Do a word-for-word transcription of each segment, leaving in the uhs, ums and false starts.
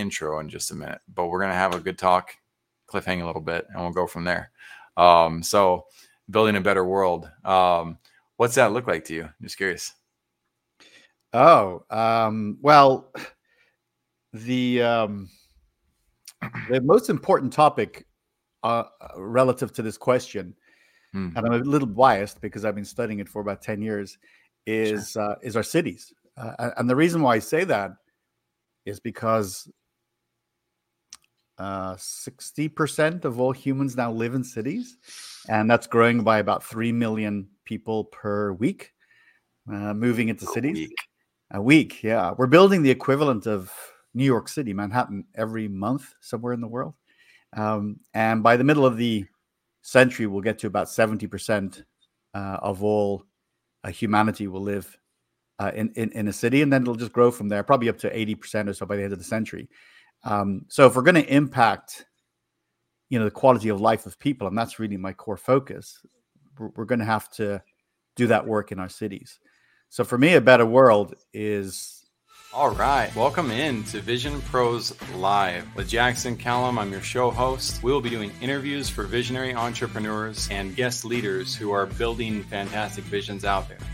intro in just a minute, but we're going to have a good talk, cliffhang a little bit, and we'll go from there. Um, so building a better world. Um, what's that look like to you? I'm just curious. Oh, um, well, the, um, the most important topic uh, relative to this question, hmm. and I'm a little biased because I've been studying it for about ten years, is sure. uh, is our cities. Uh, and the reason why I say that is because uh, sixty percent of all humans now live in cities, and that's growing by about three million people per week, uh, moving into a cities. Week. A week, yeah. We're building the equivalent of New York City, Manhattan, every month somewhere in the world. Um, and by the middle of the century, we'll get to about seventy percent uh, of all uh, humanity will live Uh, in, in, in a city, and then it'll just grow from there, probably up to eighty percent or so by the end of the century. Um, so if we're going to impact, you know, the quality of life of people, and that's really my core focus, we're, we're going to have to do that work in our cities. So for me, a better world is... All right. Welcome in to Vision Pros Live with Jackson Callum. I'm your show host. We'll be doing interviews for visionary entrepreneurs and guest leaders who are building fantastic visions out there.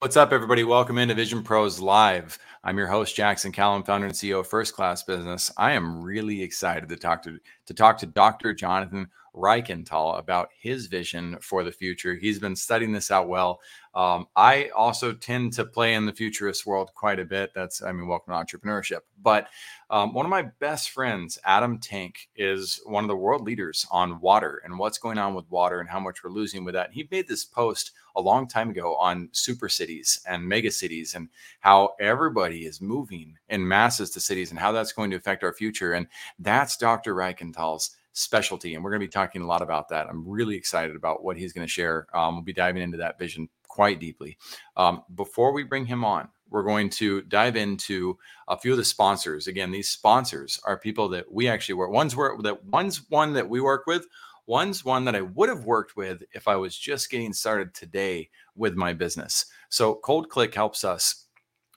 What's up, everybody? Welcome into Vision Pros Live. I'm your host, Jackson Callum, founder and C E O of First Class Business. I am really excited to talk to, to talk to Doctor Jonathan Reichental about his vision for the future. He's been studying this out well. Um, I also tend to play in the futurist world quite a bit. That's, I mean, welcome to entrepreneurship. But um, one of my best friends, Adam Tank, is one of the world leaders on water and what's going on with water and how much we're losing with that. He made this post a long time ago on super cities and mega cities and how everybody is moving in masses to cities and how that's going to affect our future. And that's Doctor Reichental's specialty. And we're going to be talking a lot about that. I'm really excited about what he's going to share. Um, we'll be diving into that vision quite deeply. Um, before we bring him on, we're going to dive into a few of the sponsors. Again, these sponsors are people that we actually work. One's work that one's one that we work with. One's one that I would have worked with if I was just getting started today with my business. So ColdClick helps us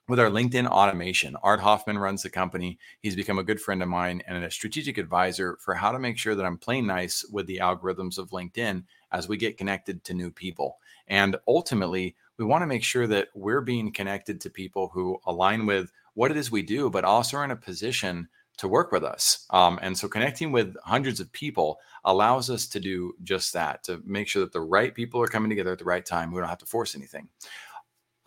with our LinkedIn automation. Art Hoffman runs the company. He's become a good friend of mine and a strategic advisor for how to make sure that I'm playing nice with the algorithms of LinkedIn as we get connected to new people. And ultimately, we want to make sure that we're being connected to people who align with what it is we do, but also are in a position to work with us. Um, and so connecting with hundreds of people allows us to do just that, to make sure that the right people are coming together at the right time. We don't have to force anything.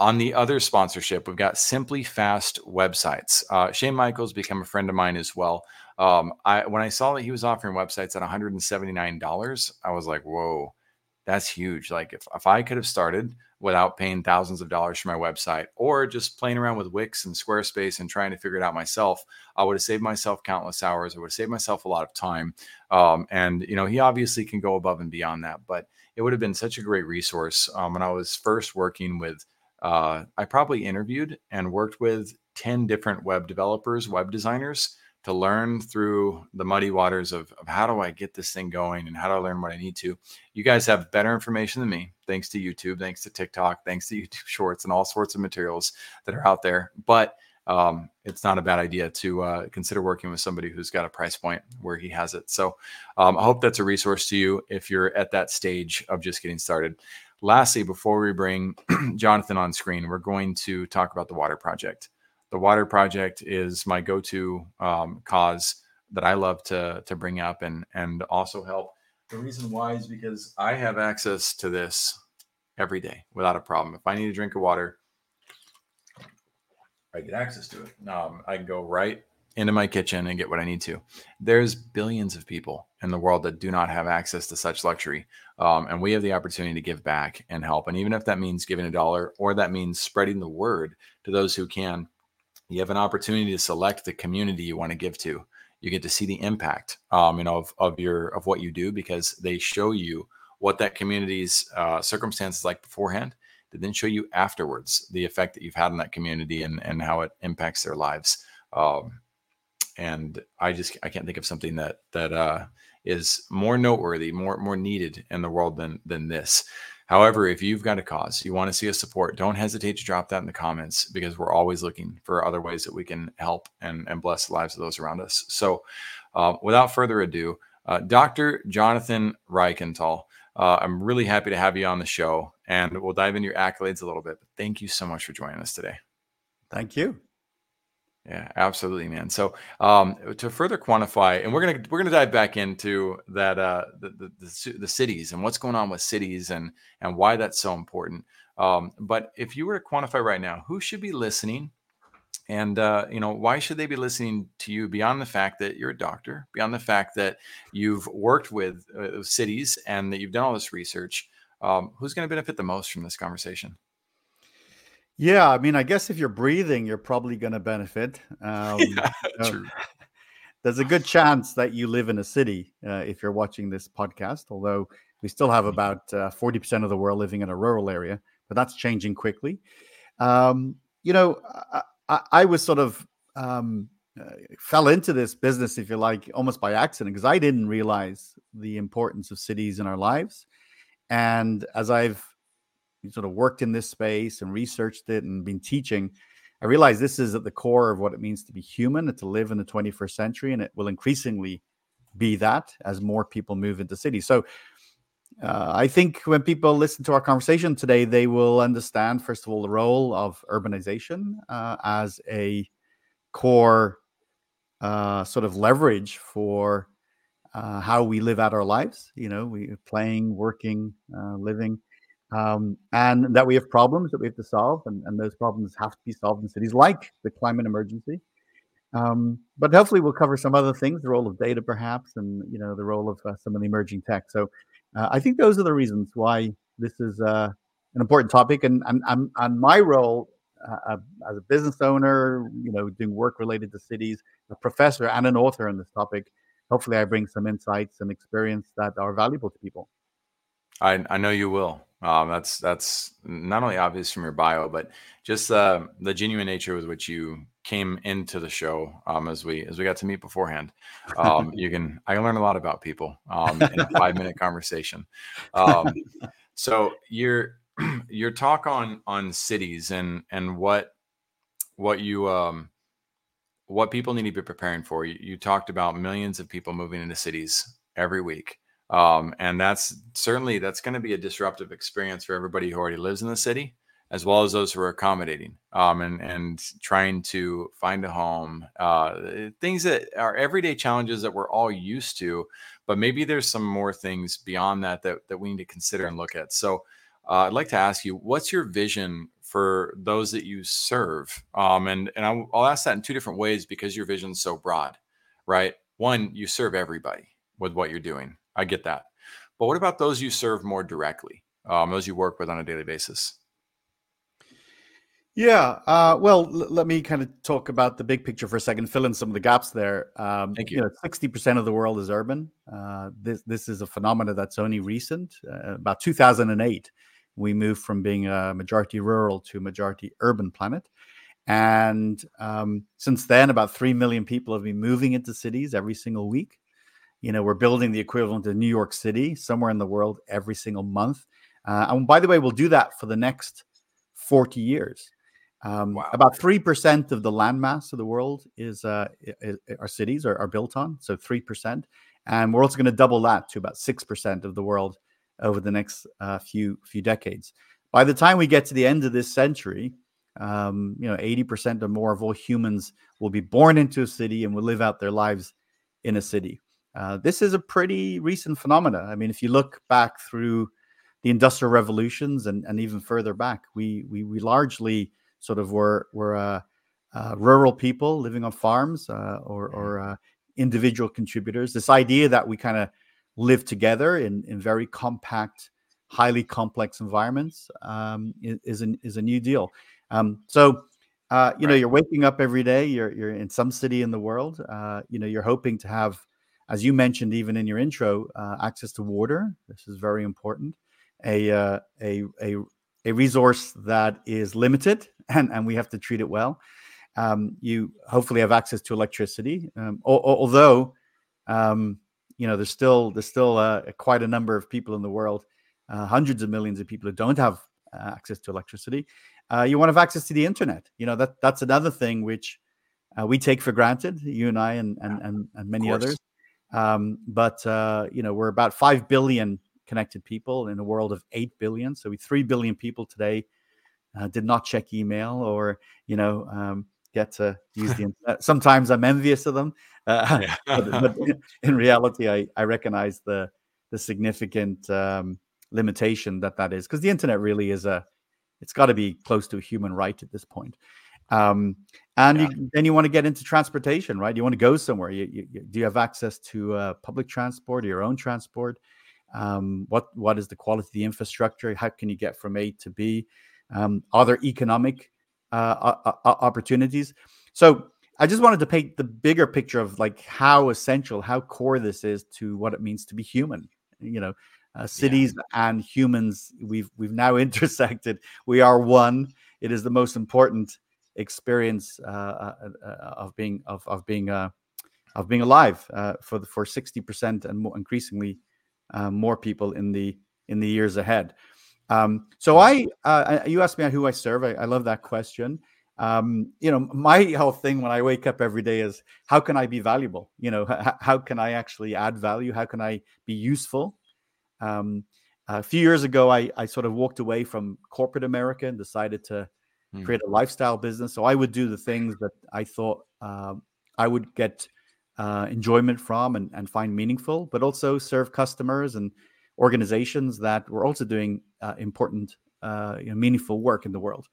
On the other sponsorship, we've got Simply Fast Websites. Uh, Shane Michaels become a friend of mine as well. Um, I, when I saw that he was offering websites at one hundred seventy-nine dollars, I was like, whoa, that's huge. Like if, if I could have started without paying thousands of dollars for my website or just playing around with Wix and Squarespace and trying to figure it out myself, I would have saved myself countless hours. I would have saved myself a lot of time. Um, and, you know, he obviously can go above and beyond that, but it would have been such a great resource. Um, when I was first working with Uh, I probably interviewed and worked with ten different web developers, web designers, to learn through the muddy waters of, of how do I get this thing going and how do I learn what I need to. You guys have better information than me, thanks to YouTube, thanks to TikTok, thanks to YouTube Shorts and all sorts of materials that are out there. But um, it's not a bad idea to uh, consider working with somebody who's got a price point where he has it. So um, I hope that's a resource to you if you're at that stage of just getting started. Lastly, before we bring Jonathan on screen, we're going to talk about The Water Project. The Water Project is my go-to um, cause that I love to, to bring up and, and also help. The reason why is because I have access to this every day without a problem. If I need a drink of water, I get access to it. Um, I can go right into my kitchen and get what I need to. There's billions of people in the world that do not have access to such luxury. Um, and we have the opportunity to give back and help. And even if that means giving a dollar or that means spreading the word to those who can, you have an opportunity to select the community you want to give to. You get to see the impact, um, you know, of, of your, of what you do, because they show you what that community's uh, circumstances like beforehand. They then show you afterwards the effect that you've had on that community and, and how it impacts their lives. Um, and I just, I can't think of something that, that, uh, is more noteworthy, more more needed in the world than than this. However, if you've got a cause, you want to see us support, don't hesitate to drop that in the comments, because we're always looking for other ways that we can help and, and bless the lives of those around us. So uh, without further ado, uh, Doctor Jonathan Reichental, uh, I'm really happy to have you on the show, and we'll dive into your accolades a little bit. But thank you so much for joining us today. Thank you. Yeah, absolutely, man. So um, to further quantify, and we're gonna we're gonna dive back into that uh, the, the, the the cities and what's going on with cities and and why that's so important. Um, but if you were to quantify right now, who should be listening, and uh, you know, why should they be listening to you beyond the fact that you're a doctor, beyond the fact that you've worked with uh, cities and that you've done all this research? Um, who's going to benefit the most from this conversation? Yeah, I mean, I guess if you're breathing, you're probably going to benefit. Um, yeah, true. Uh, there's a good chance that you live in a city uh, if you're watching this podcast, although we still have about uh, forty percent of the world living in a rural area, but that's changing quickly. Um, you know, I, I, I was sort of um, uh, fell into this business, if you like, almost by accident, because I didn't realize the importance of cities in our lives. And as I've sort of worked in this space and researched it and been teaching, I realized this is at the core of what it means to be human and to live in the twenty-first century. And it will increasingly be that as more people move into cities. So uh, I think when people listen to our conversation today, they will understand, first of all, the role of urbanization uh, as a core uh, sort of leverage for uh, how we live out our lives. You know, we playing, working, uh, living. Um, and that we have problems that we have to solve, and, and those problems have to be solved in cities, like the climate emergency. Um, but hopefully we'll cover some other things, the role of data perhaps, and you know, the role of uh, some of the emerging tech. So uh, I think those are the reasons why this is uh, an important topic. And and, and, and my role uh, as a business owner, you know, doing work related to cities, a professor and an author on this topic, hopefully I bring some insights and experience that are valuable to people. I, I know you will. Um, that's that's not only obvious from your bio, but just uh, the genuine nature with which you came into the show. Um, as we as we got to meet beforehand, um, you can I can learn a lot about people um, in a five minute conversation. Um, so your your talk on on cities and and what what you um, what people need to be preparing for. You, you talked about millions of people moving into cities every week. Um, and that's certainly, that's going to be a disruptive experience for everybody who already lives in the city, as well as those who are accommodating, um, and, and trying to find a home, uh, things that are everyday challenges that we're all used to, but maybe there's some more things beyond that, that, that we need to consider and look at. So, uh, I'd like to ask you, what's your vision for those that you serve? Um, and, and I'll, I'll ask that in two different ways, because your vision's so broad, right? One, you serve everybody with what you're doing. I get that. But what about those you serve more directly, um, those you work with on a daily basis? Yeah. Uh, well, l- let me kind of talk about the big picture for a second, fill in some of the gaps there. Um, Thank you. You know, sixty percent of the world is urban. Uh, this this is a phenomenon that's only recent. Uh, about two thousand eight, we moved from being a majority rural to majority urban planet. And um, since then, about three million people have been moving into cities every single week. You know, we're building the equivalent of New York City somewhere in the world every single month. Uh, and by the way, we'll do that for the next forty years. Um, wow. About three percent of the landmass of the world is, uh, is our cities are, are built on. So three percent. And we're also going to double that to about six percent of the world over the next uh, few few decades. By the time we get to the end of this century, um, you know, eighty percent or more of all humans will be born into a city and will live out their lives in a city. Uh, this is a pretty recent phenomena. I mean, if you look back through the industrial revolutions and, and even further back, we we we largely sort of were were uh, uh, rural people living on farms uh, or, or uh, individual contributors. This idea that we kind of live together in, in very compact, highly complex environments um, is is, an, is a new deal. Um, so. Uh, you right. know, you're waking up every day. You're you're in some city in the world. Uh, you know, you're hoping to have, as you mentioned, even in your intro, uh, access to water. This is very important. A, uh, a a a resource that is limited, and, and we have to treat it well. Um, you hopefully have access to electricity. Um, al- although, um, you know, there's still there's still uh, quite a number of people in the world, uh, hundreds of millions of people who don't have uh, access to electricity. Uh, you want to have access to the internet. You know, that that's another thing which uh, we take for granted, you and I and and and, and many others. Um, but, uh, you know, we're about five billion connected people in a world of eight billion. So we three billion people today uh, did not check email or, you know, um, get to use the internet. Sometimes I'm envious of them. Uh, yeah. but, but in reality, I, I recognize the the significant um, limitation that that is, because the internet really is a, it's got to be close to a human right at this point. Um, and yeah. you, then you want to get into transportation, right? You want to go somewhere. You, you, you, do you have access to uh, public transport or your own transport? Um, what what is the quality of the infrastructure? How can you get from A to B? Um, are there economic uh, uh, opportunities? So I just wanted to paint the bigger picture of like how essential, how core this is to what it means to be human. You know, uh, cities yeah. and humans, we've we've now intersected. We are one. It is the most important experience uh, uh, uh, of being of of being uh, of being alive uh, for the, for sixty percent and more, increasingly uh, more people in the in the years ahead. Um, so I uh, you asked me who I serve. I, I love that question. Um, you know, my whole thing when I wake up every day is how can I be valuable? You know, h- how can I actually add value? How can I be useful? Um, a few years ago, I, I sort of walked away from corporate America and decided to create a lifestyle business. So I would do the things that I thought uh, I would get uh, enjoyment from and, and find meaningful, but also serve customers and organizations that were also doing uh, important, uh, you know, meaningful work in the world.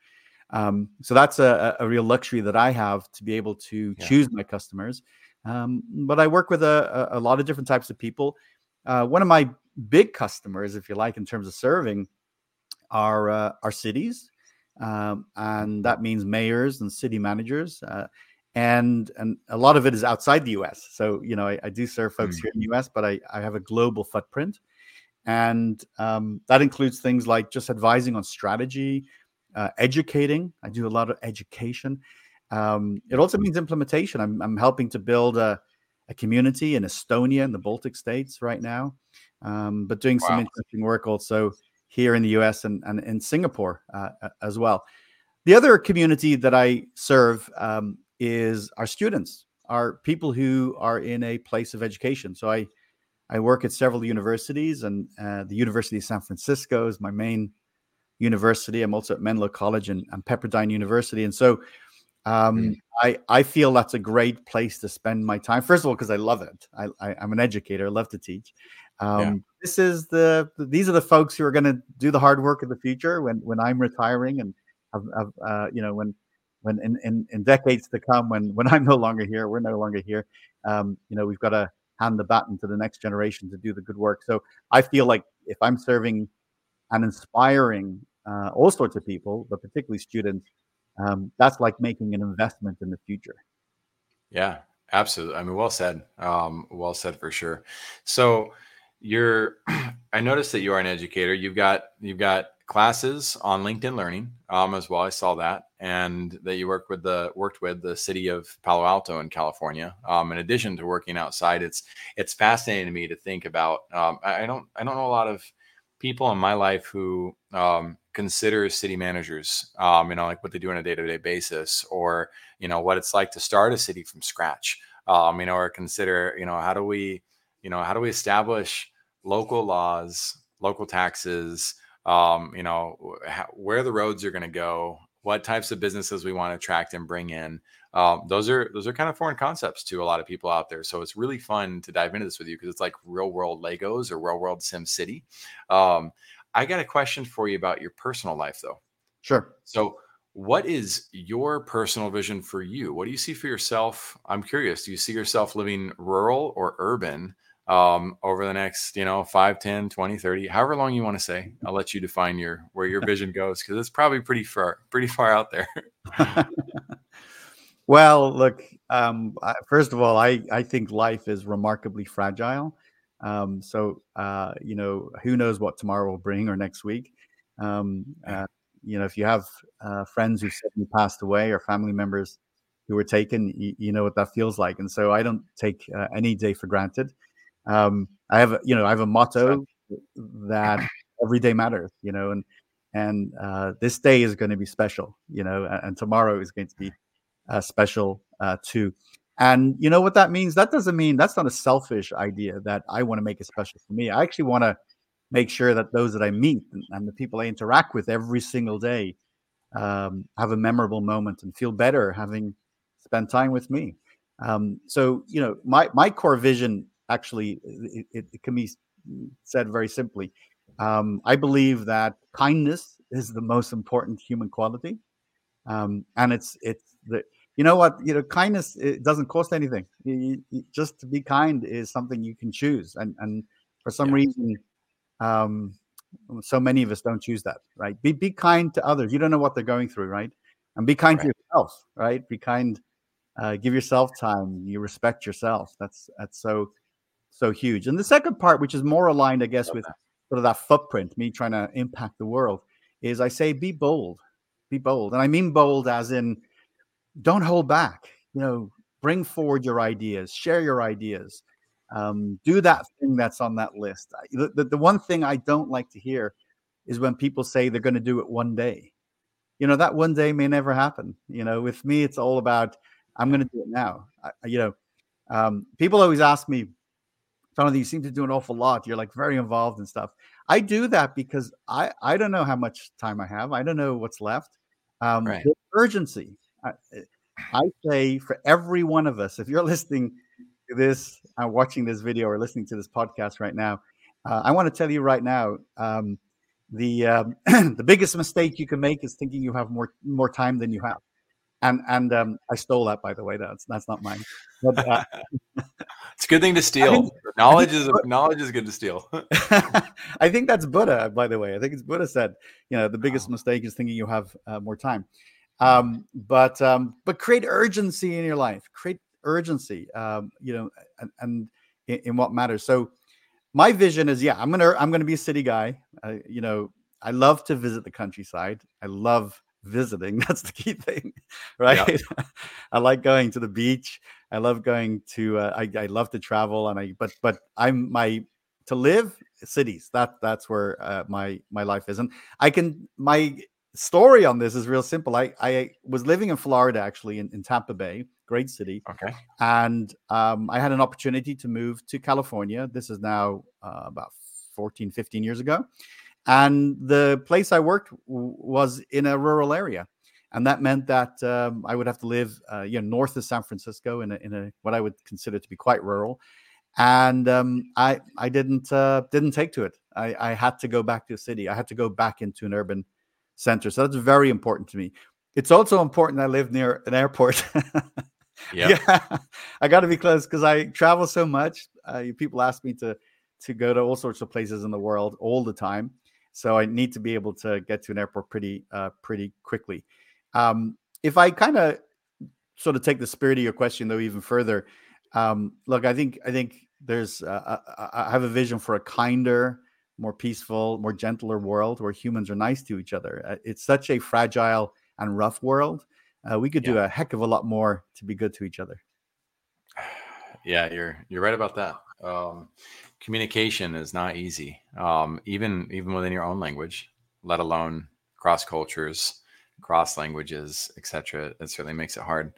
Um, so that's a, a real luxury that I have to be able to yeah. choose my customers. Um, but I work with a, a lot of different types of people. Uh, one of my big customers, if you like, in terms of serving are uh, our cities. Um, and that means mayors and city managers, uh, and and a lot of it is outside the U S. So you know, I, I do serve folks mm. here in the U S, but I, I have a global footprint, and um, that includes things like just advising on strategy, uh, educating. I do a lot of education. Um, it also means implementation. I'm I'm helping to build a, a community in Estonia in the Baltic states right now, um, but doing wow. some interesting work also here in the U S and, and in Singapore uh, as well. The other community that I serve um, is our students, our people who are in a place of education. So I, I work at several universities, and uh, the University of San Francisco is my main university. I'm also at Menlo College and, and Pepperdine University. And so um, mm. I, I feel that's a great place to spend my time. First of all, because I love it. I, I, I'm an educator. I love to teach. Um, yeah. This is the these are the folks who are going to do the hard work of the future when, when I'm retiring and I've, I've, uh, you know when when in, in, in decades to come when when I'm no longer here we're no longer here um, you know we've got to hand the baton to the next generation to do the good work. So I feel like if I'm serving and inspiring uh, all sorts of people, but particularly students, um, that's like making an investment in the future. Yeah, absolutely. I mean, well said. Um, well said for sure. So. You're, I noticed that you are an educator. You've got, you've got classes on LinkedIn Learning um, as well. I saw that, and that you worked with the, worked with the city of Palo Alto in California. Um, in addition to working outside, it's, it's fascinating to me to think about. Um, I don't, I don't know a lot of people in my life who um, consider city managers, um, you know, like what they do on a day-to-day basis, or, you know, what it's like to start a city from scratch, um, you know, or consider, you know, how do we, You know, how do we establish local laws, local taxes, um, you know, how, where the roads are going to go, what types of businesses we want to attract and bring in. Um, those are those are kind of foreign concepts to a lot of people out there. So it's really fun to dive into this with you, because it's like real world Legos or real world Sim City. Um, I got a question for you about your personal life, though. Sure. So what is your personal vision for you? What do you see for yourself? I'm curious. Do you see yourself living rural or urban? Um, over the next, you know, five, ten, twenty, thirty, however long you want to say. I'll let you define your, where your vision goes, because it's probably pretty far, pretty far out there. Well, look, um, I, first of all, I, I think life is remarkably fragile. Um, so, uh, you know, who knows what tomorrow will bring or next week. Um, uh, you know, if you have, uh, friends who suddenly passed away or family members who were taken, you, you know what that feels like. And so I don't take uh, any day for granted. Um, I have, you know, I have a motto that every day matters, you know, and, and uh, this day is going to be special, you know, and, and tomorrow is going to be uh, special uh, too. And you know what that means? That doesn't mean, that's not a selfish idea that I want to make it special for me. I actually want to make sure that those that I meet and, and the people I interact with every single day um, have a memorable moment and feel better having spent time with me. Um, so, you know, my, my core vision, actually, it, it can be said very simply. Um, I believe that kindness is the most important human quality. Um, and it's, it's the, you know what, you know, kindness, it doesn't cost anything. You, you, just to be kind is something you can choose. And, and for some yeah. reason, um, so many of us don't choose that, right? Be, be kind to others. You don't know what they're going through, right? And be kind right. to yourself, right? Be kind, uh, give yourself time. You respect yourself. That's, that's so, so huge. And the second part, which is more aligned, I guess, with sort of that footprint, me trying to impact the world, is I say, be bold, be bold. And I mean bold as in don't hold back, you know, bring forward your ideas, share your ideas, um, do that thing that's on that list. The, the, the one thing I don't like to hear is when people say they're going to do it one day. You know, that one day may never happen. You know, with me, it's all about, I'm going to do it now. I, you know, um, people always ask me, Jonathan, you seem to do an awful lot. You're like very involved in stuff. I do that because I, I don't know how much time I have. I don't know what's left. Um, right. With urgency. I, I say for every one of us, if you're listening to this, uh, watching this video or listening to this podcast right now, uh, I want to tell you right now, um, the um, the biggest mistake you can make is thinking you have more more time than you have. And and um, I stole that, by the way. That's that's not mine. But, uh, it's a good thing to steal. I think, knowledge is knowledge is good to steal. I think that's Buddha, by the way. I think it's Buddha said, you know, the biggest oh. mistake is thinking you have uh, more time. Um, but um, but create urgency in your life. Create urgency, um, you know, and, and in, in what matters. So my vision is, yeah, I'm gonna I'm gonna be a city guy. Uh, you know, I love to visit the countryside. I love visiting. That's the key thing, right? Yeah. I like going to the beach. I love going to. Uh, I, I love to travel, and I. But but I'm my to live cities. That that's where uh, my my life is, and I can. My story on this is real simple. I I was living in Florida, actually, in, in Tampa Bay, great city. Okay. And um, I had an opportunity to move to California. This is now uh, about fourteen, fifteen years ago. And the place I worked w- was in a rural area. And that meant that um, I would have to live uh, you know, north of San Francisco in a, in a what I would consider to be quite rural. And um, I I didn't uh, didn't take to it. I, I had to go back to a city. I had to go back into an urban center. So that's very important to me. It's also important I live near an airport. Yep. Yeah, I got to be close because I travel so much. Uh, people ask me to to go to all sorts of places in the world all the time. So I need to be able to get to an airport pretty, uh, pretty quickly. Um, if I kind of sort of take the spirit of your question though, even further, um, look, I think, I think there's, uh, I, I have a vision for a kinder, more peaceful, more gentler world where humans are nice to each other. It's such a fragile and rough world. Uh, we could yeah. do a heck of a lot more to be good to each other. Yeah, you're, you're right about that. Um, communication is not easy, um, even even within your own language, let alone cross cultures, cross languages, et cetera. It certainly makes it hard.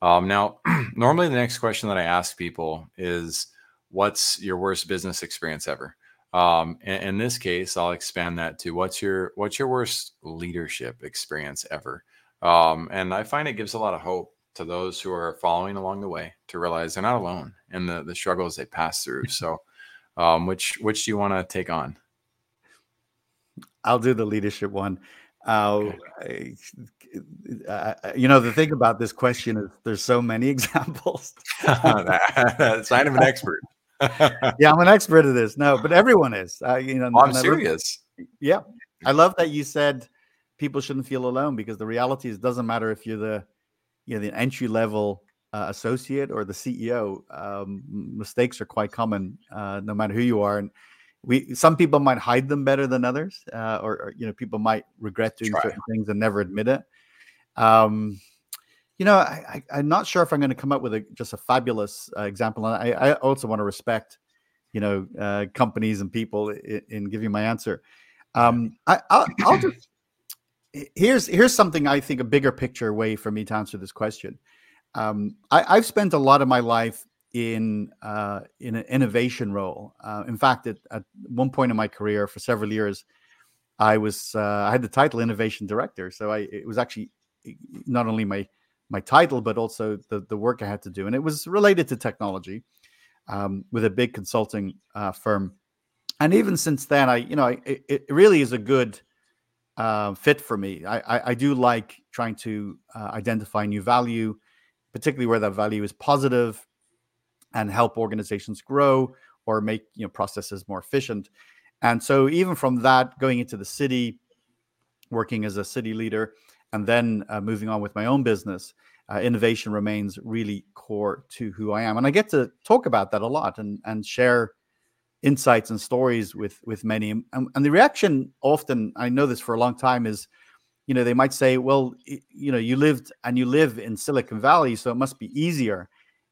Um, now, normally the next question that I ask people is, "What's your worst business experience ever?" Um, and in this case, I'll expand that to what's your what's your worst leadership experience ever? Um, and I find it gives a lot of hope to those who are following along the way to realize they're not alone in the, the struggles they pass through. So um, which, which do you want to take on? I'll do the leadership one. Uh, I, uh, you know, the thing about this question is there's so many examples. Sign of an expert. Yeah, I'm an expert at this. No, but everyone is. Uh, you know, well, I'm serious. Love, yeah. I love that you said people shouldn't feel alone because the reality is it doesn't matter if you're the you know, the entry-level uh, associate or the C E O, um, mistakes are quite common, uh, no matter who you are. And we, some people might hide them better than others, uh, or, or, you know, people might regret doing Try. certain things and never admit it. Um, you know, I, I, I'm not sure if I'm going to come up with a, just a fabulous uh, example. And I, I also want to respect you know, uh, companies and people in, in giving my answer. Um, I, I'll, I'll just, here's, here's something I think a bigger picture way for me to answer this question. Um, I, I've spent a lot of my life in, uh, in an innovation role. Uh, in fact, at, at one point in my career for several years, I was, uh, I had the title innovation director. So I, it was actually not only my, my title, but also the, the work I had to do. And it was related to technology, um, with a big consulting uh, firm. And even since then, I, you know, I, it, it really is a good uh, fit for me. I, I, I do like trying to uh, identify new value, particularly where that value is positive and help organizations grow or make, you know, processes more efficient. And so even from that, going into the city, working as a city leader, and then uh, moving on with my own business, uh, innovation remains really core to who I am. And I get to talk about that a lot and, and share insights and stories with, with many. And, and the reaction often, I know this for a long time, is, you know, they might say, well, you know, you lived and you live in Silicon Valley, so it must be easier.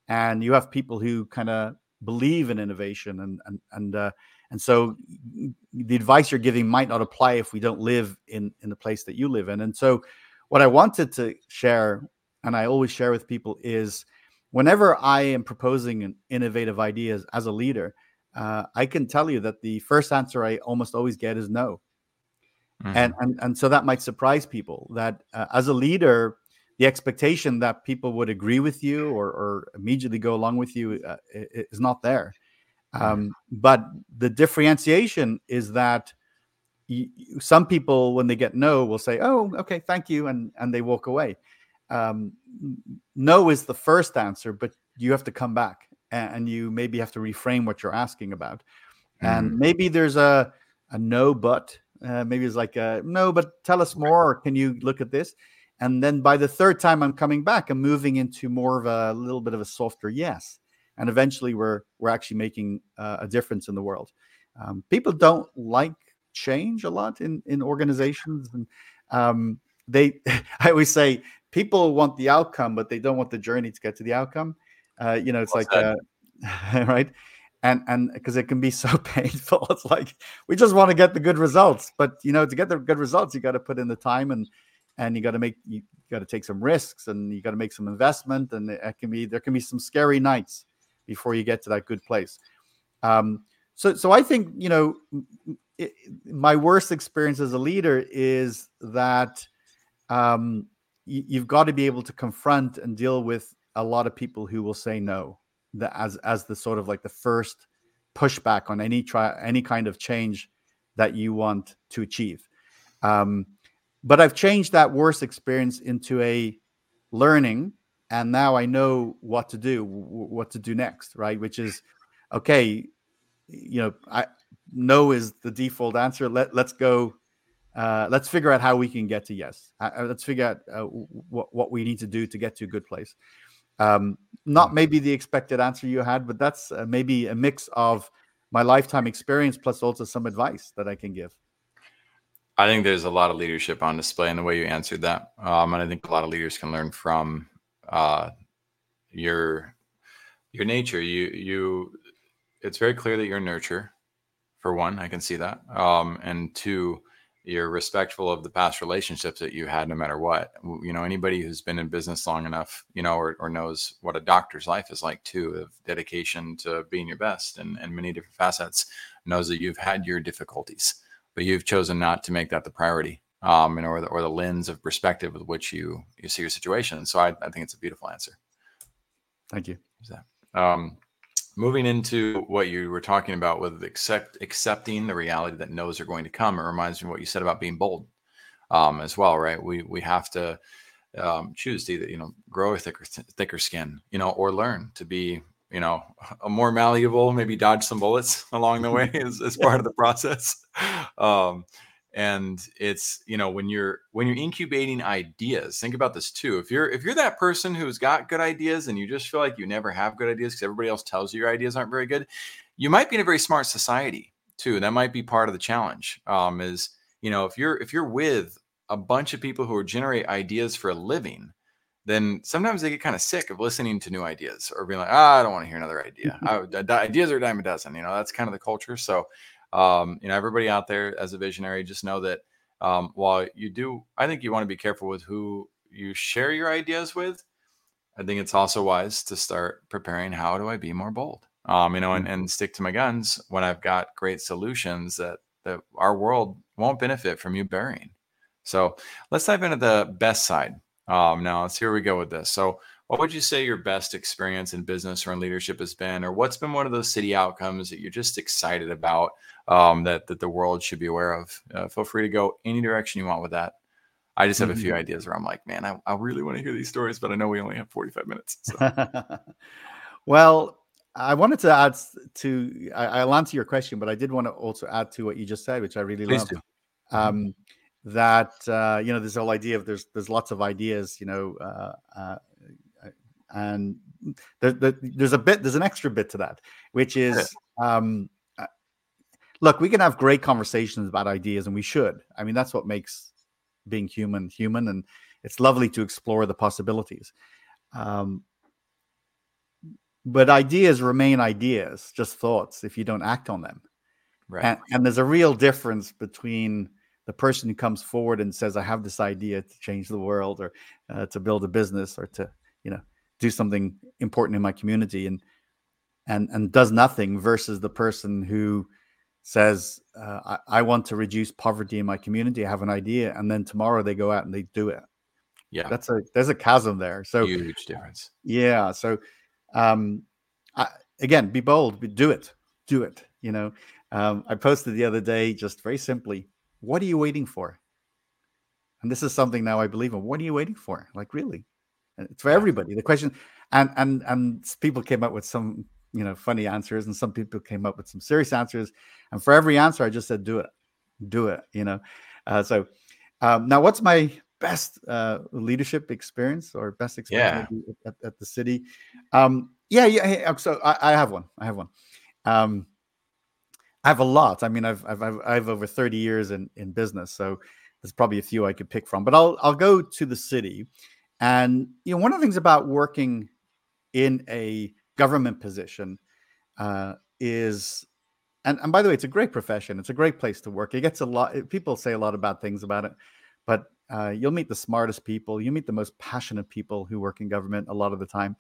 And you have people who kind of believe in innovation. And, and, and, uh, and so the advice you're giving might not apply if we don't live in, in the place that you live in. And so what I wanted to share, and I always share with people, is whenever I am proposing innovative ideas as a leader, uh, I can tell you that the first answer I almost always get is no. Mm-hmm. And, and and so that might surprise people that uh, as a leader, the expectation that people would agree with you or, or immediately go along with you uh, is not there. Um, but the differentiation is that you, some people, when they get no, will say, oh, okay, thank you. And, and they walk away. Um, no is the first answer, but you have to come back and, and you maybe have to reframe what you're asking about. Mm-hmm. And maybe there's a, a no, but Uh, maybe it's like, uh, no, but tell us more. Or can you look at this? And then by the third time I'm coming back, I'm moving into more of a little bit of a softer yes. And eventually we're we're actually making uh, a difference in the world. Um, people don't like change a lot in, in organizations. And um, they, I always say, people want the outcome, but they don't want the journey to get to the outcome. Uh, you know, it's well, like, uh, right? And and because it can be so painful, it's like we just want to get the good results. But you know, to get the good results, you got to put in the time and and you got to make you got to take some risks and you got to make some investment. And it can be there can be some scary nights before you get to that good place. Um, so so I think you know it, my worst experience as a leader is that um, you, you've got to be able to confront and deal with a lot of people who will say no. The, as as the sort of like the first pushback on any try any kind of change that you want to achieve, um, but I've changed that worst experience into a learning, and now I know what to do, w- what to do next, right? Which is, okay, you know, I no is the default answer. Let let's go, uh, let's figure out how we can get to yes. Uh, let's figure out uh, what what we need to do to get to a good place. Um, not maybe the expected answer you had, but that's uh, maybe a mix of my lifetime experience plus also some advice that I can give. I think there's a lot of leadership on display in the way you answered that. Um, and I think a lot of leaders can learn from uh, your your nature. You you, it's very clear that you're nurture, for one. I can see that. Um, and two, you're respectful of the past relationships that you had, no matter what. You know, anybody who's been in business long enough, you know, or, or knows what a doctor's life is like too, of dedication to being your best and, and many different facets, knows that you've had your difficulties, but you've chosen not to make that the priority, um, you know, or the, or the lens of perspective with which you, you see your situation. And so I, I think it's a beautiful answer. Thank you. Um, Moving into what you were talking about with accept, accepting the reality that no's are going to come, it reminds me of what you said about being bold um, as well, right? We we have to um, choose to either, you know, grow a thicker thicker skin, you know, or learn to be, you know, a more malleable, maybe dodge some bullets along the way as, as part of the process. Um, and it's, you know, when you're when you're incubating ideas, think about this too. If you're if you're that person who's got good ideas and you just feel like you never have good ideas because everybody else tells you your ideas aren't very good, you might be in a very smart society too. That might be part of the challenge. Um, is you know if you're if you're with a bunch of people who generate ideas for a living, then sometimes they get kind of sick of listening to new ideas or being like, ah, oh, I don't want to hear another idea. I, ideas are a dime a dozen. You know, that's kind of the culture. So, um, you know, everybody out there as a visionary, just know that um, while you do, I think you want to be careful with who you share your ideas with. I think it's also wise to start preparing. How do I be more bold? Um, you know, and, and stick to my guns when I've got great solutions that, that our world won't benefit from you burying. So let's dive into the best side. Um, now let's, here we go with this. So what would you say your best experience in business or in leadership has been, or what's been one of those city outcomes that you're just excited about, um, that, that the world should be aware of? Uh, feel free to go any direction you want with that. I just have a few ideas where I'm like, man, I, I really want to hear these stories, but I know we only have forty-five minutes. So. Well, I wanted to add to, I, I'll answer your question, but I did want to also add to what you just said, which I really love. Um, that, uh, you know, this whole idea of there's, there's lots of ideas, you know, uh, uh, and there, there, there's a bit, there's an extra bit to that, which is, um, look, we can have great conversations about ideas, and we should. I mean, that's what makes being human, human. And it's lovely to explore the possibilities. Um, But ideas remain ideas, just thoughts, if you don't act on them. Right. And, and there's a real difference between the person who comes forward and says, I have this idea to change the world, or uh, to build a business, or to, you know, do something important in my community, and and and does nothing, versus the person who says, uh, I, I want to reduce poverty in my community. I have an idea. And then tomorrow they go out and they do it. Yeah, that's a there's a chasm there. So huge difference. Yeah. So. Um, I, again, be bold, but do it, do it. You know, um, I posted the other day, just very simply, what are you waiting for? And this is something now I believe in. What are you waiting for? Like, really? And it's for everybody. The question, and, and, and people came up with some, you know, funny answers, and some people came up with some serious answers. And for every answer, I just said, do it, do it, you know? Uh, so, um, now what's my best uh, leadership experience or best experience yeah. at, at the city? Um, yeah, yeah. So I, I have one. I have one. Um, I have a lot. I mean, I've I've I've over thirty years in, in business, so there's probably a few I could pick from. But I'll I'll go to the city, and you know, one of the things about working in a government position uh, is, and and by the way, it's a great profession. It's a great place to work. It gets a lot. People say a lot of bad things about it, but Uh, you'll meet the smartest people. You meet the most passionate people who work in government a lot of the time.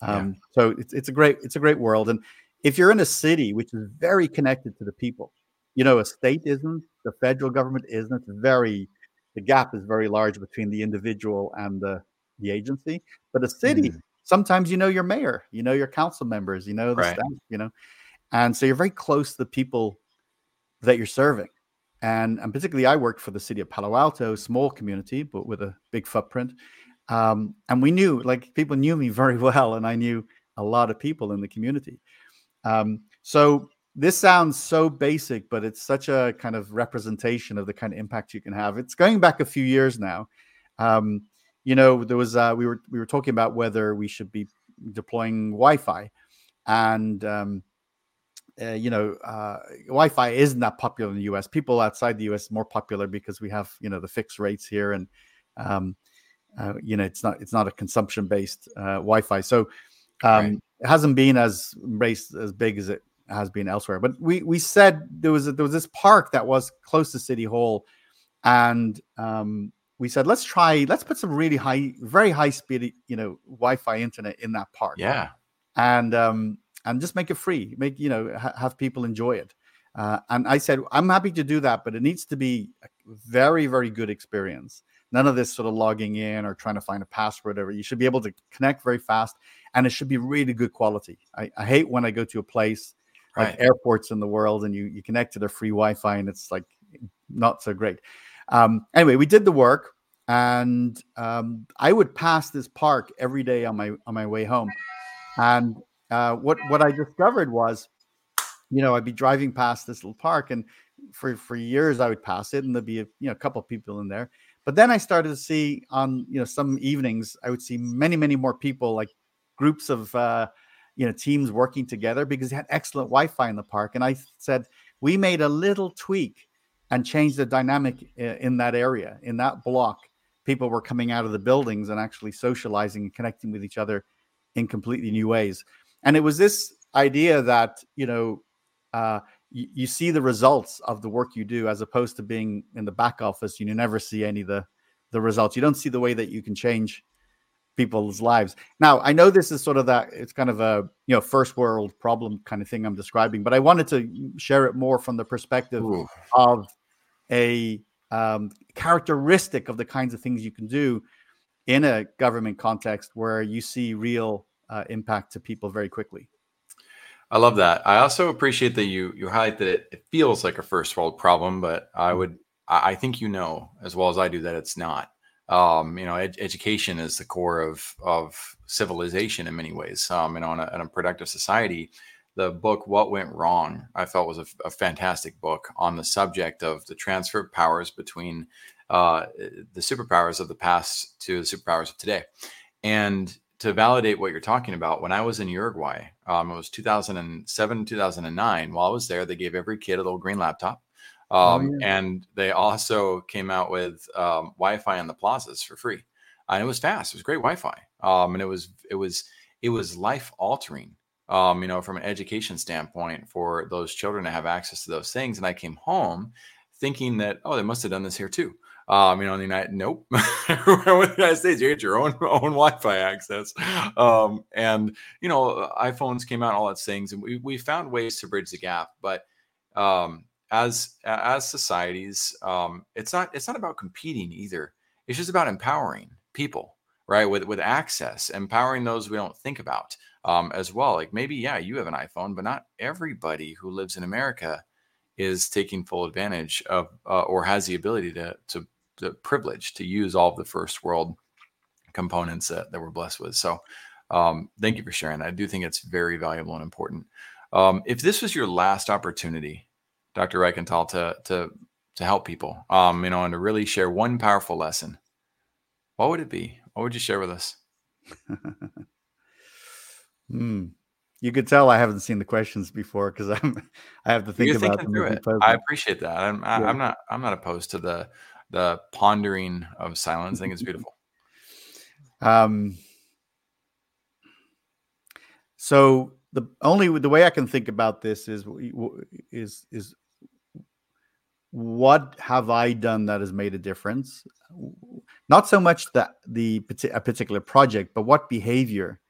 Um, yeah. So it's it's a great it's a great world. And if you're in a city which is very connected to the people, you know, a state isn't, the federal government isn't. It's very the gap is very large between the individual and the the agency. But a city, mm. sometimes you know your mayor, you know your council members, you know the right. staff, you know, and so you're very close to the people that you're serving. And, and particularly, I worked for the city of Palo Alto, small community, but with a big footprint. Um, and we knew, like, people knew me very well, and I knew a lot of people in the community. Um, so this sounds so basic, but it's such a kind of representation of the kind of impact you can have. It's going back a few years now. Um, you know, there was uh, we were we were talking about whether we should be deploying Wi-Fi, and um, Uh, you know, uh, Wi-Fi isn't that popular in the U S. People outside the U S are more popular because we have, you know, the fixed rates here, and um, uh, you know, it's not it's not a consumption-based uh, Wi-Fi, so um, right. it hasn't been as race as big as it has been elsewhere. But we we said there was a, there was this park that was close to City Hall, and um, we said let's try let's put some really high, very high-speed, you know, Wi-Fi internet in that park. Yeah, and. Um, And just make it free, make, you know, ha- have people enjoy it. Uh, and I said, I'm happy to do that, but it needs to be a very, very good experience. None of this sort of logging in or trying to find a password. Or you should be able to connect very fast, and it should be really good quality. I, I hate when I go to a place right. like airports in the world, and you, you connect to their free Wi-Fi, and it's like not so great. Um, anyway, we did the work, and um, I would pass this park every day on my on my way home, and Uh, what what I discovered was, you know, I'd be driving past this little park, and for, for years I would pass it, and there'd be a, you know, a couple of people in there. But then I started to see on, you know, some evenings I would see many, many more people, like groups of, uh, you know, teams working together because they had excellent Wi-Fi in the park. And I said, we made a little tweak and changed the dynamic in that area, in that block, people were coming out of the buildings and actually socializing and connecting with each other in completely new ways. And it was this idea that, you know, uh, you, you see the results of the work you do, as opposed to being in the back office. You never see any of the, the results. You don't see the way that you can change people's lives. Now, I know this is sort of that, it's kind of a, you know, first world problem kind of thing I'm describing, but I wanted to share it more from the perspective Ooh. of a um, characteristic of the kinds of things you can do in a government context where you see real uh, impact to people very quickly. I love that. I also appreciate that you you highlight that it, it feels like a first world problem, but I would, I think, you know, as well as I do, that it's not. Um, you know, ed- education is the core of, of civilization in many ways. Um, you know, in a, in a productive society, the book, What Went Wrong, I felt was a, a fantastic book on the subject of the transfer of powers between, uh, the superpowers of the past to the superpowers of today. And to validate what you're talking about, when I was in Uruguay, um, it was two thousand seven, two thousand nine, while I was there, they gave every kid a little green laptop. Um, oh, yeah. And they also came out with um, Wi-Fi on the plazas for free, and it was fast. It was great Wi-Fi, um, and it was it was it was life altering, um, you know, from an education standpoint for those children to have access to those things. And I came home thinking that, oh, they must have done this here too, um, you know, in the United nope, everywhere in the United States you get your own own Wi-Fi access, um, and you know, iPhones came out, all those things, and we we found ways to bridge the gap, but. Um, As as societies, um, it's not it's not about competing either. It's just about empowering people, right? With with access, empowering those we don't think about um, as well. Like maybe, yeah, you have an iPhone, but not everybody who lives in America is taking full advantage of uh, or has the ability to to the privilege to use all of the first world components that, that we're blessed with. So, um, thank you for sharing. I do think it's very valuable and important. Um, if this was your last opportunity, Doctor Reichental, to to to help people, um, you know, and to really share one powerful lesson, what would it be? What would you share with us? hmm. You could tell I haven't seen the questions before because I'm I have to think You're about them. I appreciate that. I'm I, yeah. I'm not I'm not opposed to the the pondering of silence. I think it's beautiful. Um. So the only the way I can think about this is is is. What have I done that has made a difference? Not so much that the a particular project, but what behavior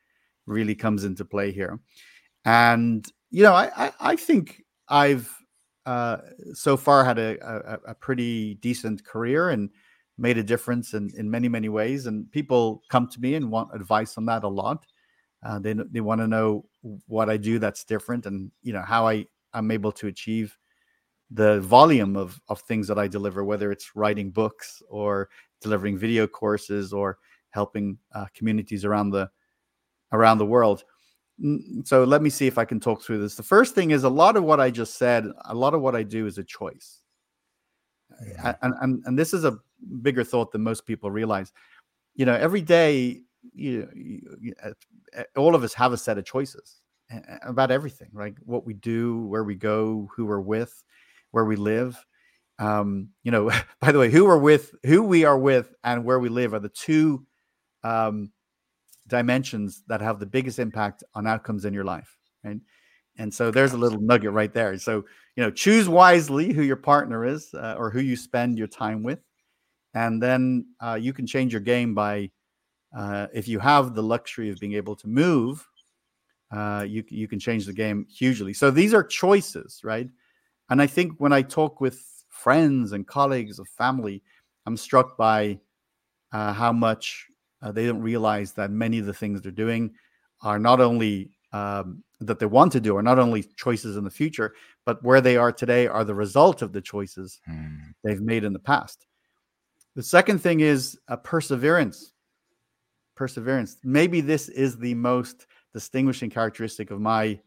really comes into play here. And you know, I I, I think I've uh, so far had a, a a pretty decent career and made a difference in in many many ways. And people come to me and want advice on that a lot. Uh, they they want to know what I do that's different, and you know how I I'm able to achieve the volume of of things that I deliver, whether it's writing books or delivering video courses or helping uh, communities around the around the world. So let me see if I can talk through this. The first thing is a lot of what I just said. A lot of what I do is a choice, yeah. and and and this is a bigger thought than most people realize. You know, every day. You, you, all of us have a set of choices about everything, right? What we do, where we go, who we're with, where we live. Um, you know, by the way, who we're with, who we are with, and where we live are the two um, dimensions that have the biggest impact on outcomes in your life, right? And so there's a little nugget right there. So, you know, choose wisely who your partner is uh, or who you spend your time with. And then uh, you can change your game by Uh, if you have the luxury of being able to move, uh, you you can change the game hugely. So these are choices, right? And I think when I talk with friends and colleagues of family, I'm struck by uh, how much uh, they don't realize that many of the things they're doing are not only um, that they want to do are not only choices in the future, but where they are today are the result of the choices mm. they've made in the past. The second thing is uh, perseverance. Perseverance. Maybe this is the most distinguishing characteristic of my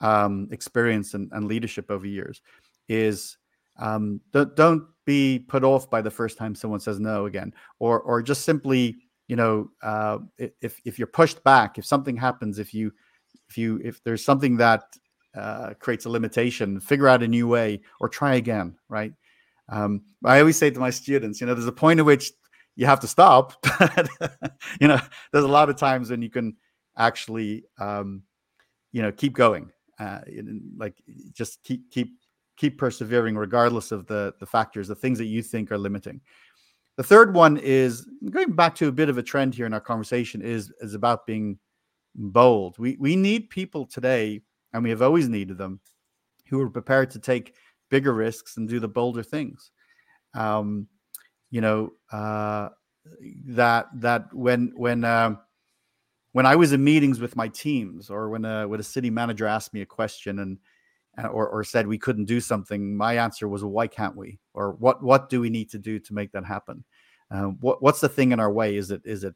um, experience and, and leadership over years is um, don't, don't be put off by the first time someone says no again, or or just simply, you know, uh, if if you're pushed back, if something happens, if you if you if there's something that uh, creates a limitation, figure out a new way or try again. Right. Um, I always say to my students, you know, there's a point at which you have to stop. But you know, there's a lot of times when you can actually, um, you know, keep going, uh, like just keep, keep, keep persevering regardless of the, the factors, the things that you think are limiting. The third one is going back to a bit of a trend here in our conversation is, is about being bold. We, we need people today, and we have always needed them, who are prepared to take bigger risks and do the bolder things. Um, you know, uh, that, that when, when, um, when I was in meetings with my teams, or when a, when a city manager asked me a question and, or, or said we couldn't do something, my answer was, why can't we? Or what, what do we need to do to make that happen? Um, what, what's the thing in our way? Is it, is it,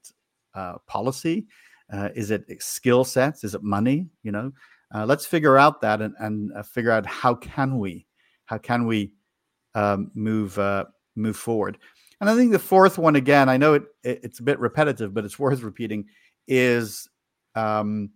uh, policy? Uh, is it skill sets? Is it money? You know, uh, let's figure out that and, and uh, figure out how can we, how can we, um, move, uh, move forward. And I think the fourth one, again, I know it, it it's a bit repetitive, but it's worth repeating, is, um,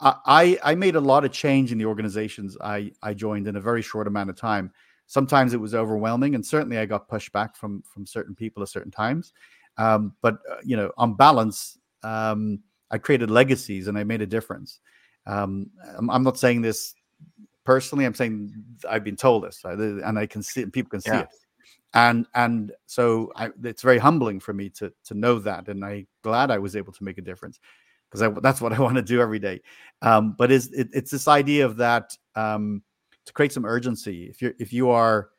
I, I made a lot of change in the organizations I, I joined in a very short amount of time. Sometimes it was overwhelming, and certainly I got pushed back from, from certain people at certain times. Um, but, uh, you know, on balance, um, I created legacies and I made a difference. Um, I'm, I'm not saying this personally. I'm saying I've been told this, and I can see it, people can see yeah. it. And and so I, it's very humbling for me to to know that, and I'm glad I was able to make a difference, because that's what I want to do every day. Um, but is it, it's this idea of that um, to create some urgency. If you if you are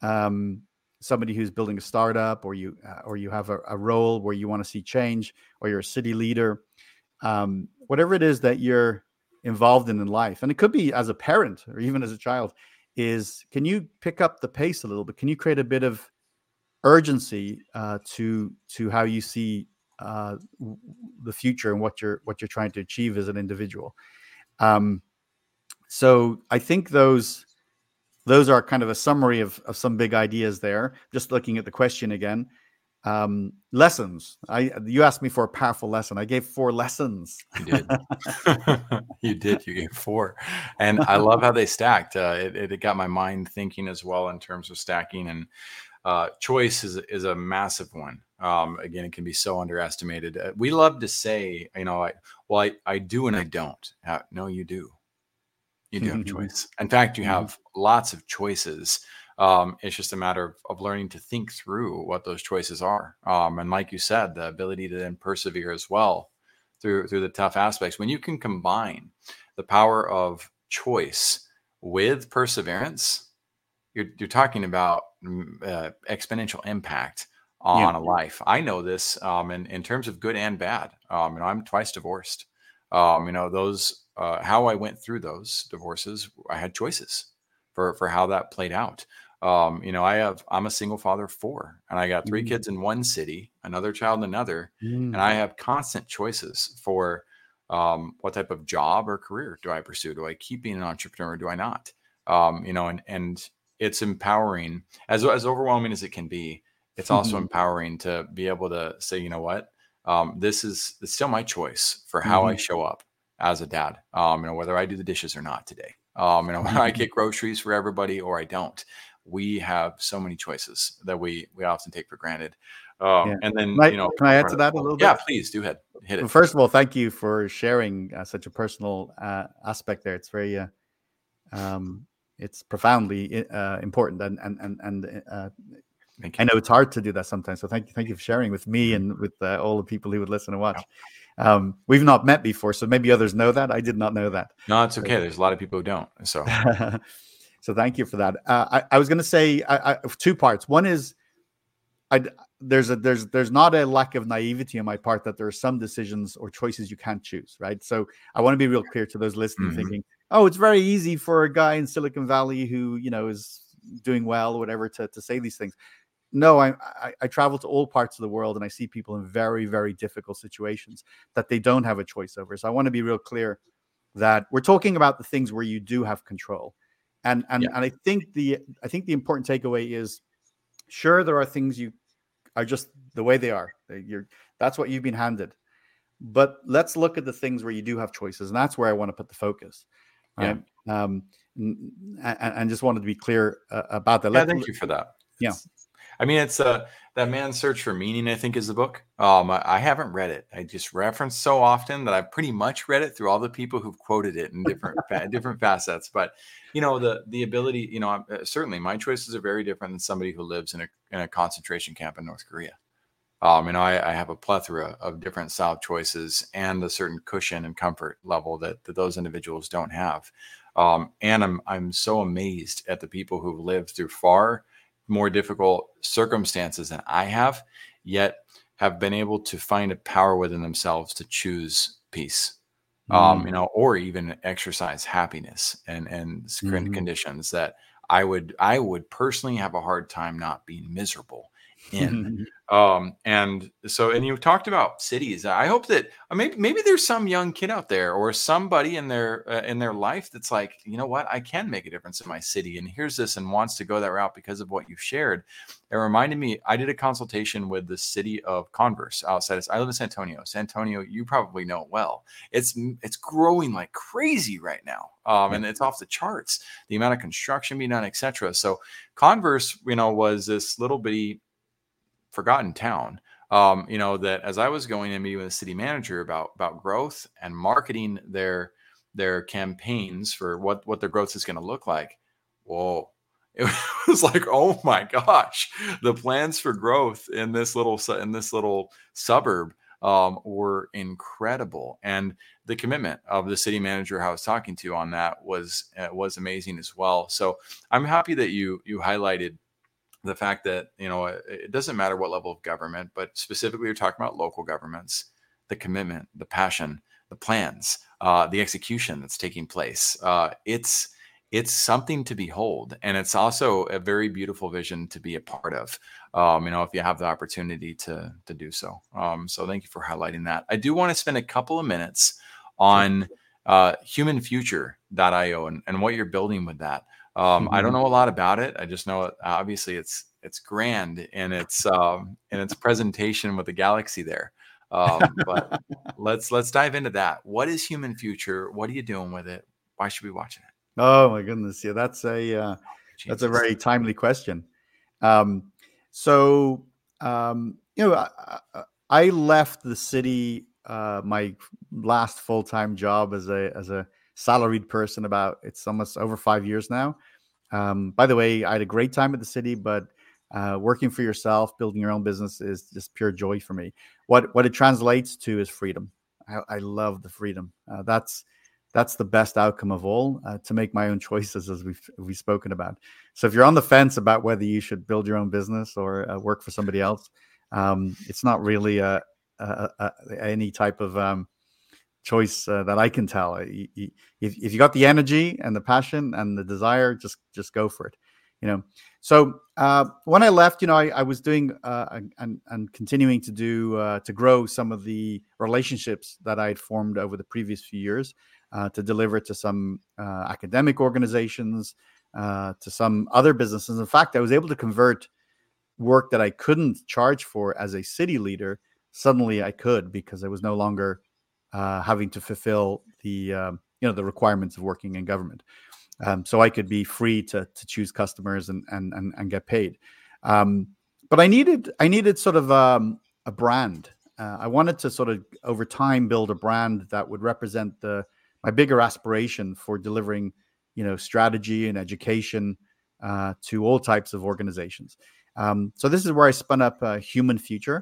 um, somebody who's building a startup, or you uh, or you have a, a role where you want to see change, or you're a city leader, um, whatever it is that you're involved in in life, and it could be as a parent or even as a child, is can you pick up the pace a little bit? Can you create a bit of urgency uh, to to how you see uh, w- the future and what you're what you're trying to achieve as an individual? Um, so I think those those are kind of a summary of, of some big ideas there. Just looking at the question again, um, lessons. I you asked me for a powerful lesson. I gave four lessons. You did. You did. You gave four, and I love how they stacked. Uh, it, it got my mind thinking as well in terms of stacking, and uh, choice is is a massive one. Um, again, it can be so underestimated. Uh, we love to say, you know, I, well, I, I do and I don't. Uh, no, you do. You do mm-hmm. have a choice. In fact, you mm-hmm. have lots of choices. Um, it's just a matter of, of learning to think through what those choices are. Um, and like you said, the ability to then persevere as well through through the tough aspects. When you can combine the power of choice with perseverance, you're you're talking about uh, exponential impact on yeah. a life. I know this um, in, in terms of good and bad. Um, you know, I'm twice divorced. Um, you know, those uh, how I went through those divorces, I had choices for for how that played out. Um, you know, I have, I'm a single father of four, and I got three mm. kids in one city, another child in another, mm. and I have constant choices for, um, what type of job or career do I pursue? Do I keep being an entrepreneur? Do I not? Um, you know, and, and it's empowering, as, as overwhelming as it can be. It's also mm-hmm. empowering to be able to say, you know what, um, this is, it's still my choice for how mm-hmm. I show up as a dad. Um, you know, whether I do the dishes or not today, um, you know, mm-hmm. I get groceries for everybody or I don't. We have so many choices that we we often take for granted. Um, yeah. And then, can I, you know, can I add to that a little bit? Yeah, please do hit, hit it. Well, first of all, thank you for sharing uh, such a personal uh, aspect there. It's very, uh, um, it's profoundly uh, important, and and and and uh, I know it's hard to do that sometimes. So thank you, thank you for sharing with me and with uh, all the people who would listen and watch. Yeah. Um, we've not met before, so maybe others know that. I did not know that. No, it's okay. So, there's a lot of people who don't. So. So thank you for that. Uh, I, I was going to say I, I, two parts. One is, I, there's a there's there's not a lack of naivety on my part that there are some decisions or choices you can't choose, right? So I want to be real clear to those listening, mm-hmm. thinking, oh, it's very easy for a guy in Silicon Valley who you know is doing well or whatever to, to say these things. No, I, I I travel to all parts of the world and I see people in very very difficult situations that they don't have a choice over. So I want to be real clear that we're talking about the things where you do have control. And and yeah. and I think the I think the important takeaway is, sure, there are things you are just the way they are. You're that's what you've been handed. But let's look at the things where you do have choices, and that's where I want to put the focus. Right? Yeah. Um, and, and just wanted to be clear uh, about that. Yeah, thank you for that. Yeah, I mean, it's uh, That Man's Search for Meaning, I think, is the book. Um, I, I haven't read it. I just reference so often that I pretty much read it through all the people who've quoted it in different fa- different facets. But, you know, the the ability, you know, I'm, uh, certainly my choices are very different than somebody who lives in a in a concentration camp in North Korea. Um, you know, I, I have a plethora of different style choices and a certain cushion and comfort level that, that those individuals don't have. Um, and I'm I'm so amazed at the people who've lived through far more difficult circumstances than I have, yet have been able to find a power within themselves to choose peace, mm-hmm. um, you know, or even exercise happiness and and mm-hmm. conditions that I would I would personally have a hard time not being miserable in. um, and so, and you talked about cities. I hope that maybe maybe there's some young kid out there or somebody in their uh, in their life that's like, you know what, I can make a difference in my city and here's this and wants to go that route because of what you've shared. It reminded me, I did a consultation with the city of Converse outside. I live in San Antonio. San Antonio, you probably know it well. It's it's growing like crazy right now. Um, and it's off the charts, the amount of construction being done, et cetera. So Converse, you know, was this little bitty forgotten town, um, you know, that as I was going and meeting with the city manager about about growth and marketing their their campaigns for what, what their growth is going to look like. Whoa, it was like, oh my gosh, the plans for growth in this little in this little suburb um, were incredible, and the commitment of the city manager I was talking to on that was uh, was amazing as well. So I'm happy that you you highlighted the fact that, you know, it doesn't matter what level of government, but specifically you're talking about local governments, the commitment, the passion, the plans, uh, the execution that's taking place. Uh, it's it's something to behold. And it's also a very beautiful vision to be a part of, um, you know, if you have the opportunity to, to do so. Um, so thank you for highlighting that. I do want to spend a couple of minutes on uh, human future dot io and, and what you're building with that. Um, mm-hmm. I don't know a lot about it. I just know it, obviously it's it's grand in its um, in its presentation with the galaxy there. Um, but let's let's dive into that. What is Human Future? What are you doing with it? Why should we watch it? Oh my goodness, yeah, that's a uh, that's a very timely question. Um, so um, you know, I, I left the city, uh, my last full time job as a as a salaried person about it's almost over five years now. Um, by the way, I had a great time at the city, but uh, working for yourself, building your own business is just pure joy for me. What what it translates to is freedom. I, I love the freedom. Uh, that's that's the best outcome of all, uh, to make my own choices, as we've we've spoken about. So if you're on the fence about whether you should build your own business or uh, work for somebody else, um, it's not really a, a, a, any type of um, choice uh, that I can tell. You, you, if, if you got the energy and the passion and the desire, just just go for it, you know. So uh, when I left, you know, I, I was doing uh, and, and continuing to do uh, to grow some of the relationships that I had formed over the previous few years, uh, to deliver to some uh, academic organizations, uh, to some other businesses. In fact, I was able to convert work that I couldn't charge for as a city leader. Suddenly, I could, because I was no longer Uh, having to fulfill the um, you know the requirements of working in government, um, so I could be free to to choose customers and and and, and get paid. Um, but I needed I needed sort of um, a brand. Uh, I wanted to sort of over time build a brand that would represent the my bigger aspiration for delivering, you know, strategy and education uh, to all types of organizations. Um, so this is where I spun up uh, Human Future.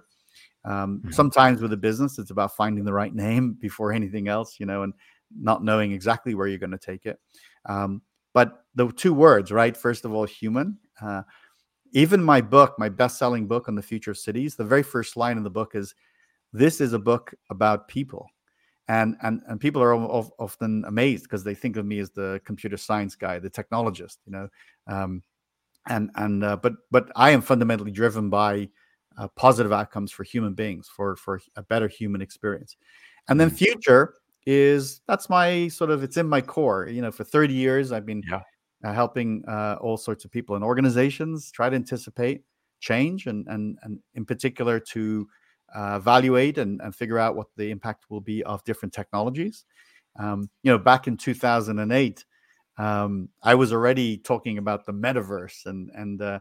Um, sometimes with a business, it's about finding the right name before anything else, you know, and not knowing exactly where you're going to take it. Um, but the two words, right? First of all, human. Uh, even my book, my best-selling book on the future of cities, the very first line in the book is, "This is a book about people," and and and people are of, often amazed because they think of me as the computer science guy, the technologist, you know, um, and and uh, but but I am fundamentally driven by Uh, positive outcomes for human beings, for for a better human experience. And then future is, that's my sort of, it's in my core. You know, for thirty years, I've been yeah. uh, helping uh, all sorts of people and organizations try to anticipate change and and, and in particular to uh, evaluate and, and figure out what the impact will be of different technologies. Um, you know, back in two thousand eight, um, I was already talking about the metaverse and, and uh,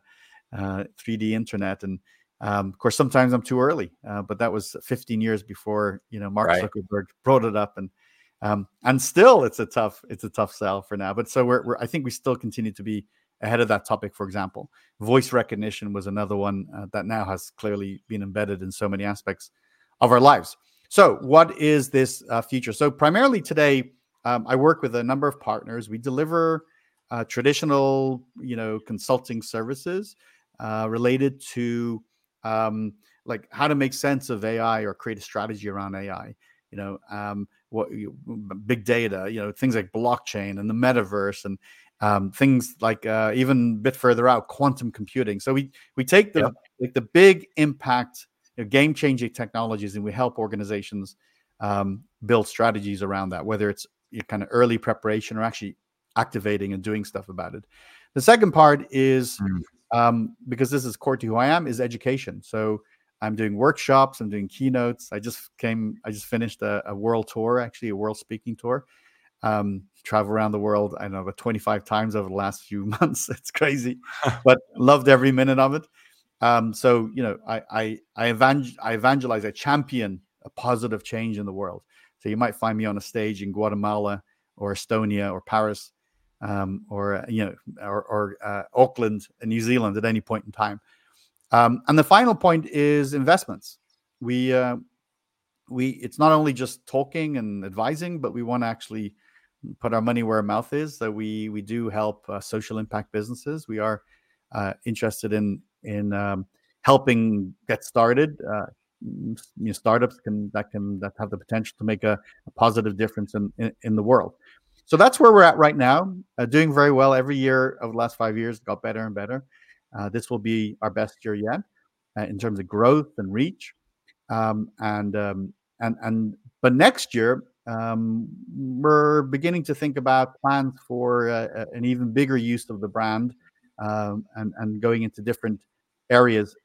uh, three D internet. And um, of course, sometimes I'm too early, uh, but that was fifteen years before, you know, Mark right. Zuckerberg brought it up. And um, and still, it's a tough it's a tough sell for now. But so we're, we're I think we still continue to be ahead of that topic. For example, voice recognition was another one uh, that now has clearly been embedded in so many aspects of our lives. So what is this uh, future? So primarily today, um, I work with a number of partners. We deliver uh, traditional, you know, consulting services uh, related to um, like how to make sense of A I or create a strategy around A I, you know, um, what you, big data, you know, things like blockchain and the metaverse and um, things like uh, even a bit further out, quantum computing. So we we take the yeah. like the big impact, game-changing technologies, and we help organizations um, build strategies around that, whether it's your kind of early preparation or actually activating and doing stuff about it. The second part is, um, because this is core to who I am, is education. So I'm doing workshops, I'm doing keynotes. I just came, I just finished a, a world tour, actually a world speaking tour. Um, travel around the world, I don't know, about twenty-five times over the last few months. It's crazy, but loved every minute of it. Um, so, you know, I, I, I, evangel- I evangelize, I champion a positive change in the world. So you might find me on a stage in Guatemala or Estonia or Paris, um, or, uh, you know, or, or uh, Auckland in New Zealand at any point in time. Um, and the final point is investments. We, uh, we, it's not only just talking and advising, but we want to actually put our money where our mouth is. So we, we do help uh, social impact businesses. We are uh, interested in, in um, helping get started, uh, you know, startups can that can that have the potential to make a, a positive difference in, in, in the world. So that's where we're at right now, uh, doing very well every year over the last five years, got better and better. Uh, this will be our best year yet uh, in terms of growth and reach. Um, and um, and and but next year um, we're beginning to think about plans for uh, an even bigger use of the brand um, and and going into different areas,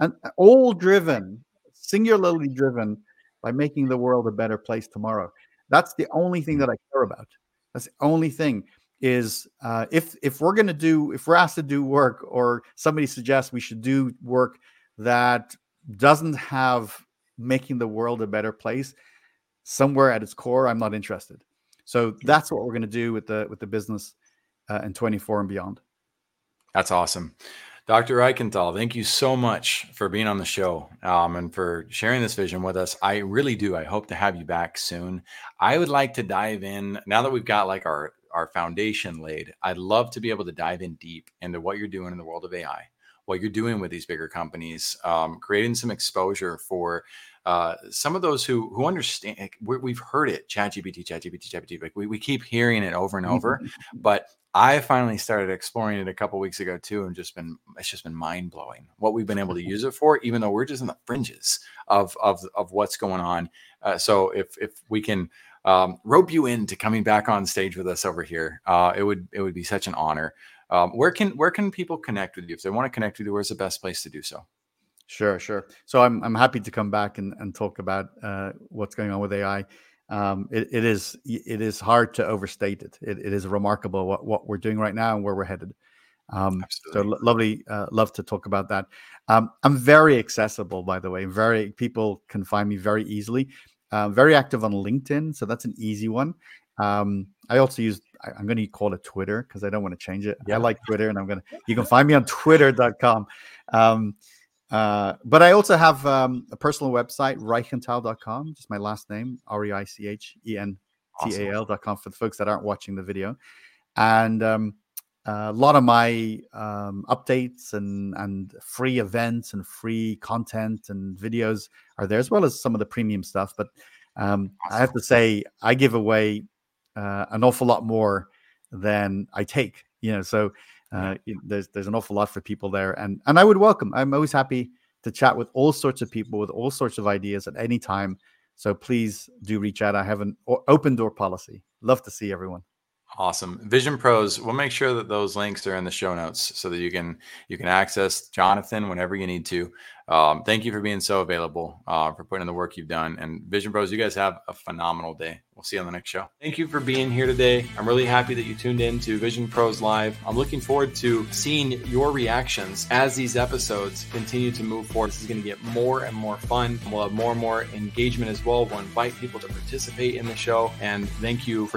and all driven, singularly driven by making the world a better place tomorrow. That's the only thing that I care about. That's the only thing is uh, if if we're going to do, if we're asked to do work or somebody suggests we should do work that doesn't have making the world a better place somewhere at its core, I'm not interested. So that's what we're going to do with the with the business uh, in twenty-four and beyond. That's awesome. Doctor Reichental, thank you so much for being on the show um, and for sharing this vision with us. I really do. I hope to have you back soon. I would like to dive in now that we've got like our, our foundation laid. I'd love to be able to dive in deep into what you're doing in the world of A I, what you're doing with these bigger companies, um, creating some exposure for uh, some of those who who understand. Like, we've heard it, ChatGPT, ChatGPT, ChatGPT. Like we we keep hearing it over and over, but I finally started exploring it a couple of weeks ago too, and just been it's just been mind blowing what we've been able to use it for, even though we're just in the fringes of of of what's going on. Uh, so if if we can um, rope you into coming back on stage with us over here, uh, it would it would be such an honor. Um, where can where can people connect with you if they want to connect with you? Where's the best place to do so? Sure, sure. So I'm I'm happy to come back and, and talk about uh, what's going on with A I. Um, it, it is it is hard to overstate it. It, it is remarkable what, what we're doing right now and where we're headed. Um, so lo- lovely, uh, love to talk about that. Um, I'm very accessible, by the way. Very people can find me very easily. Uh, very active on LinkedIn, so that's an easy one. Um, I also use I, I'm going to call it Twitter because I don't want to change it. Yeah. I like Twitter, and I'm going to. You can find me on twitter dot com. Um, Uh, but I also have um, a personal website, reichental dot com, just my last name, R E I C H E N T A L dot com for the folks that aren't watching the video. And um, a lot of my um, updates and, and free events and free content and videos are there, as well as some of the premium stuff. But um, awesome. I have to say, I give away uh, an awful lot more than I take, you know, so... Uh, there's there's an awful lot for people there, and and I would welcome. I'm always happy to chat with all sorts of people with all sorts of ideas at any time. So please do reach out. I have an open door policy. Love to see everyone. Awesome. Vision Pros, we'll make sure that those links are in the show notes so that you can you can access Jonathan whenever you need to. Um, thank you for being so available, uh, for putting in the work you've done. And Vision Pros, you guys have a phenomenal day. We'll see you on the next show. Thank you for being here today. I'm really happy that you tuned in to Vision Pros Live. I'm looking forward to seeing your reactions as these episodes continue to move forward. This is going to get more and more fun. We'll have more and more engagement as well. We'll invite people to participate in the show. And thank you for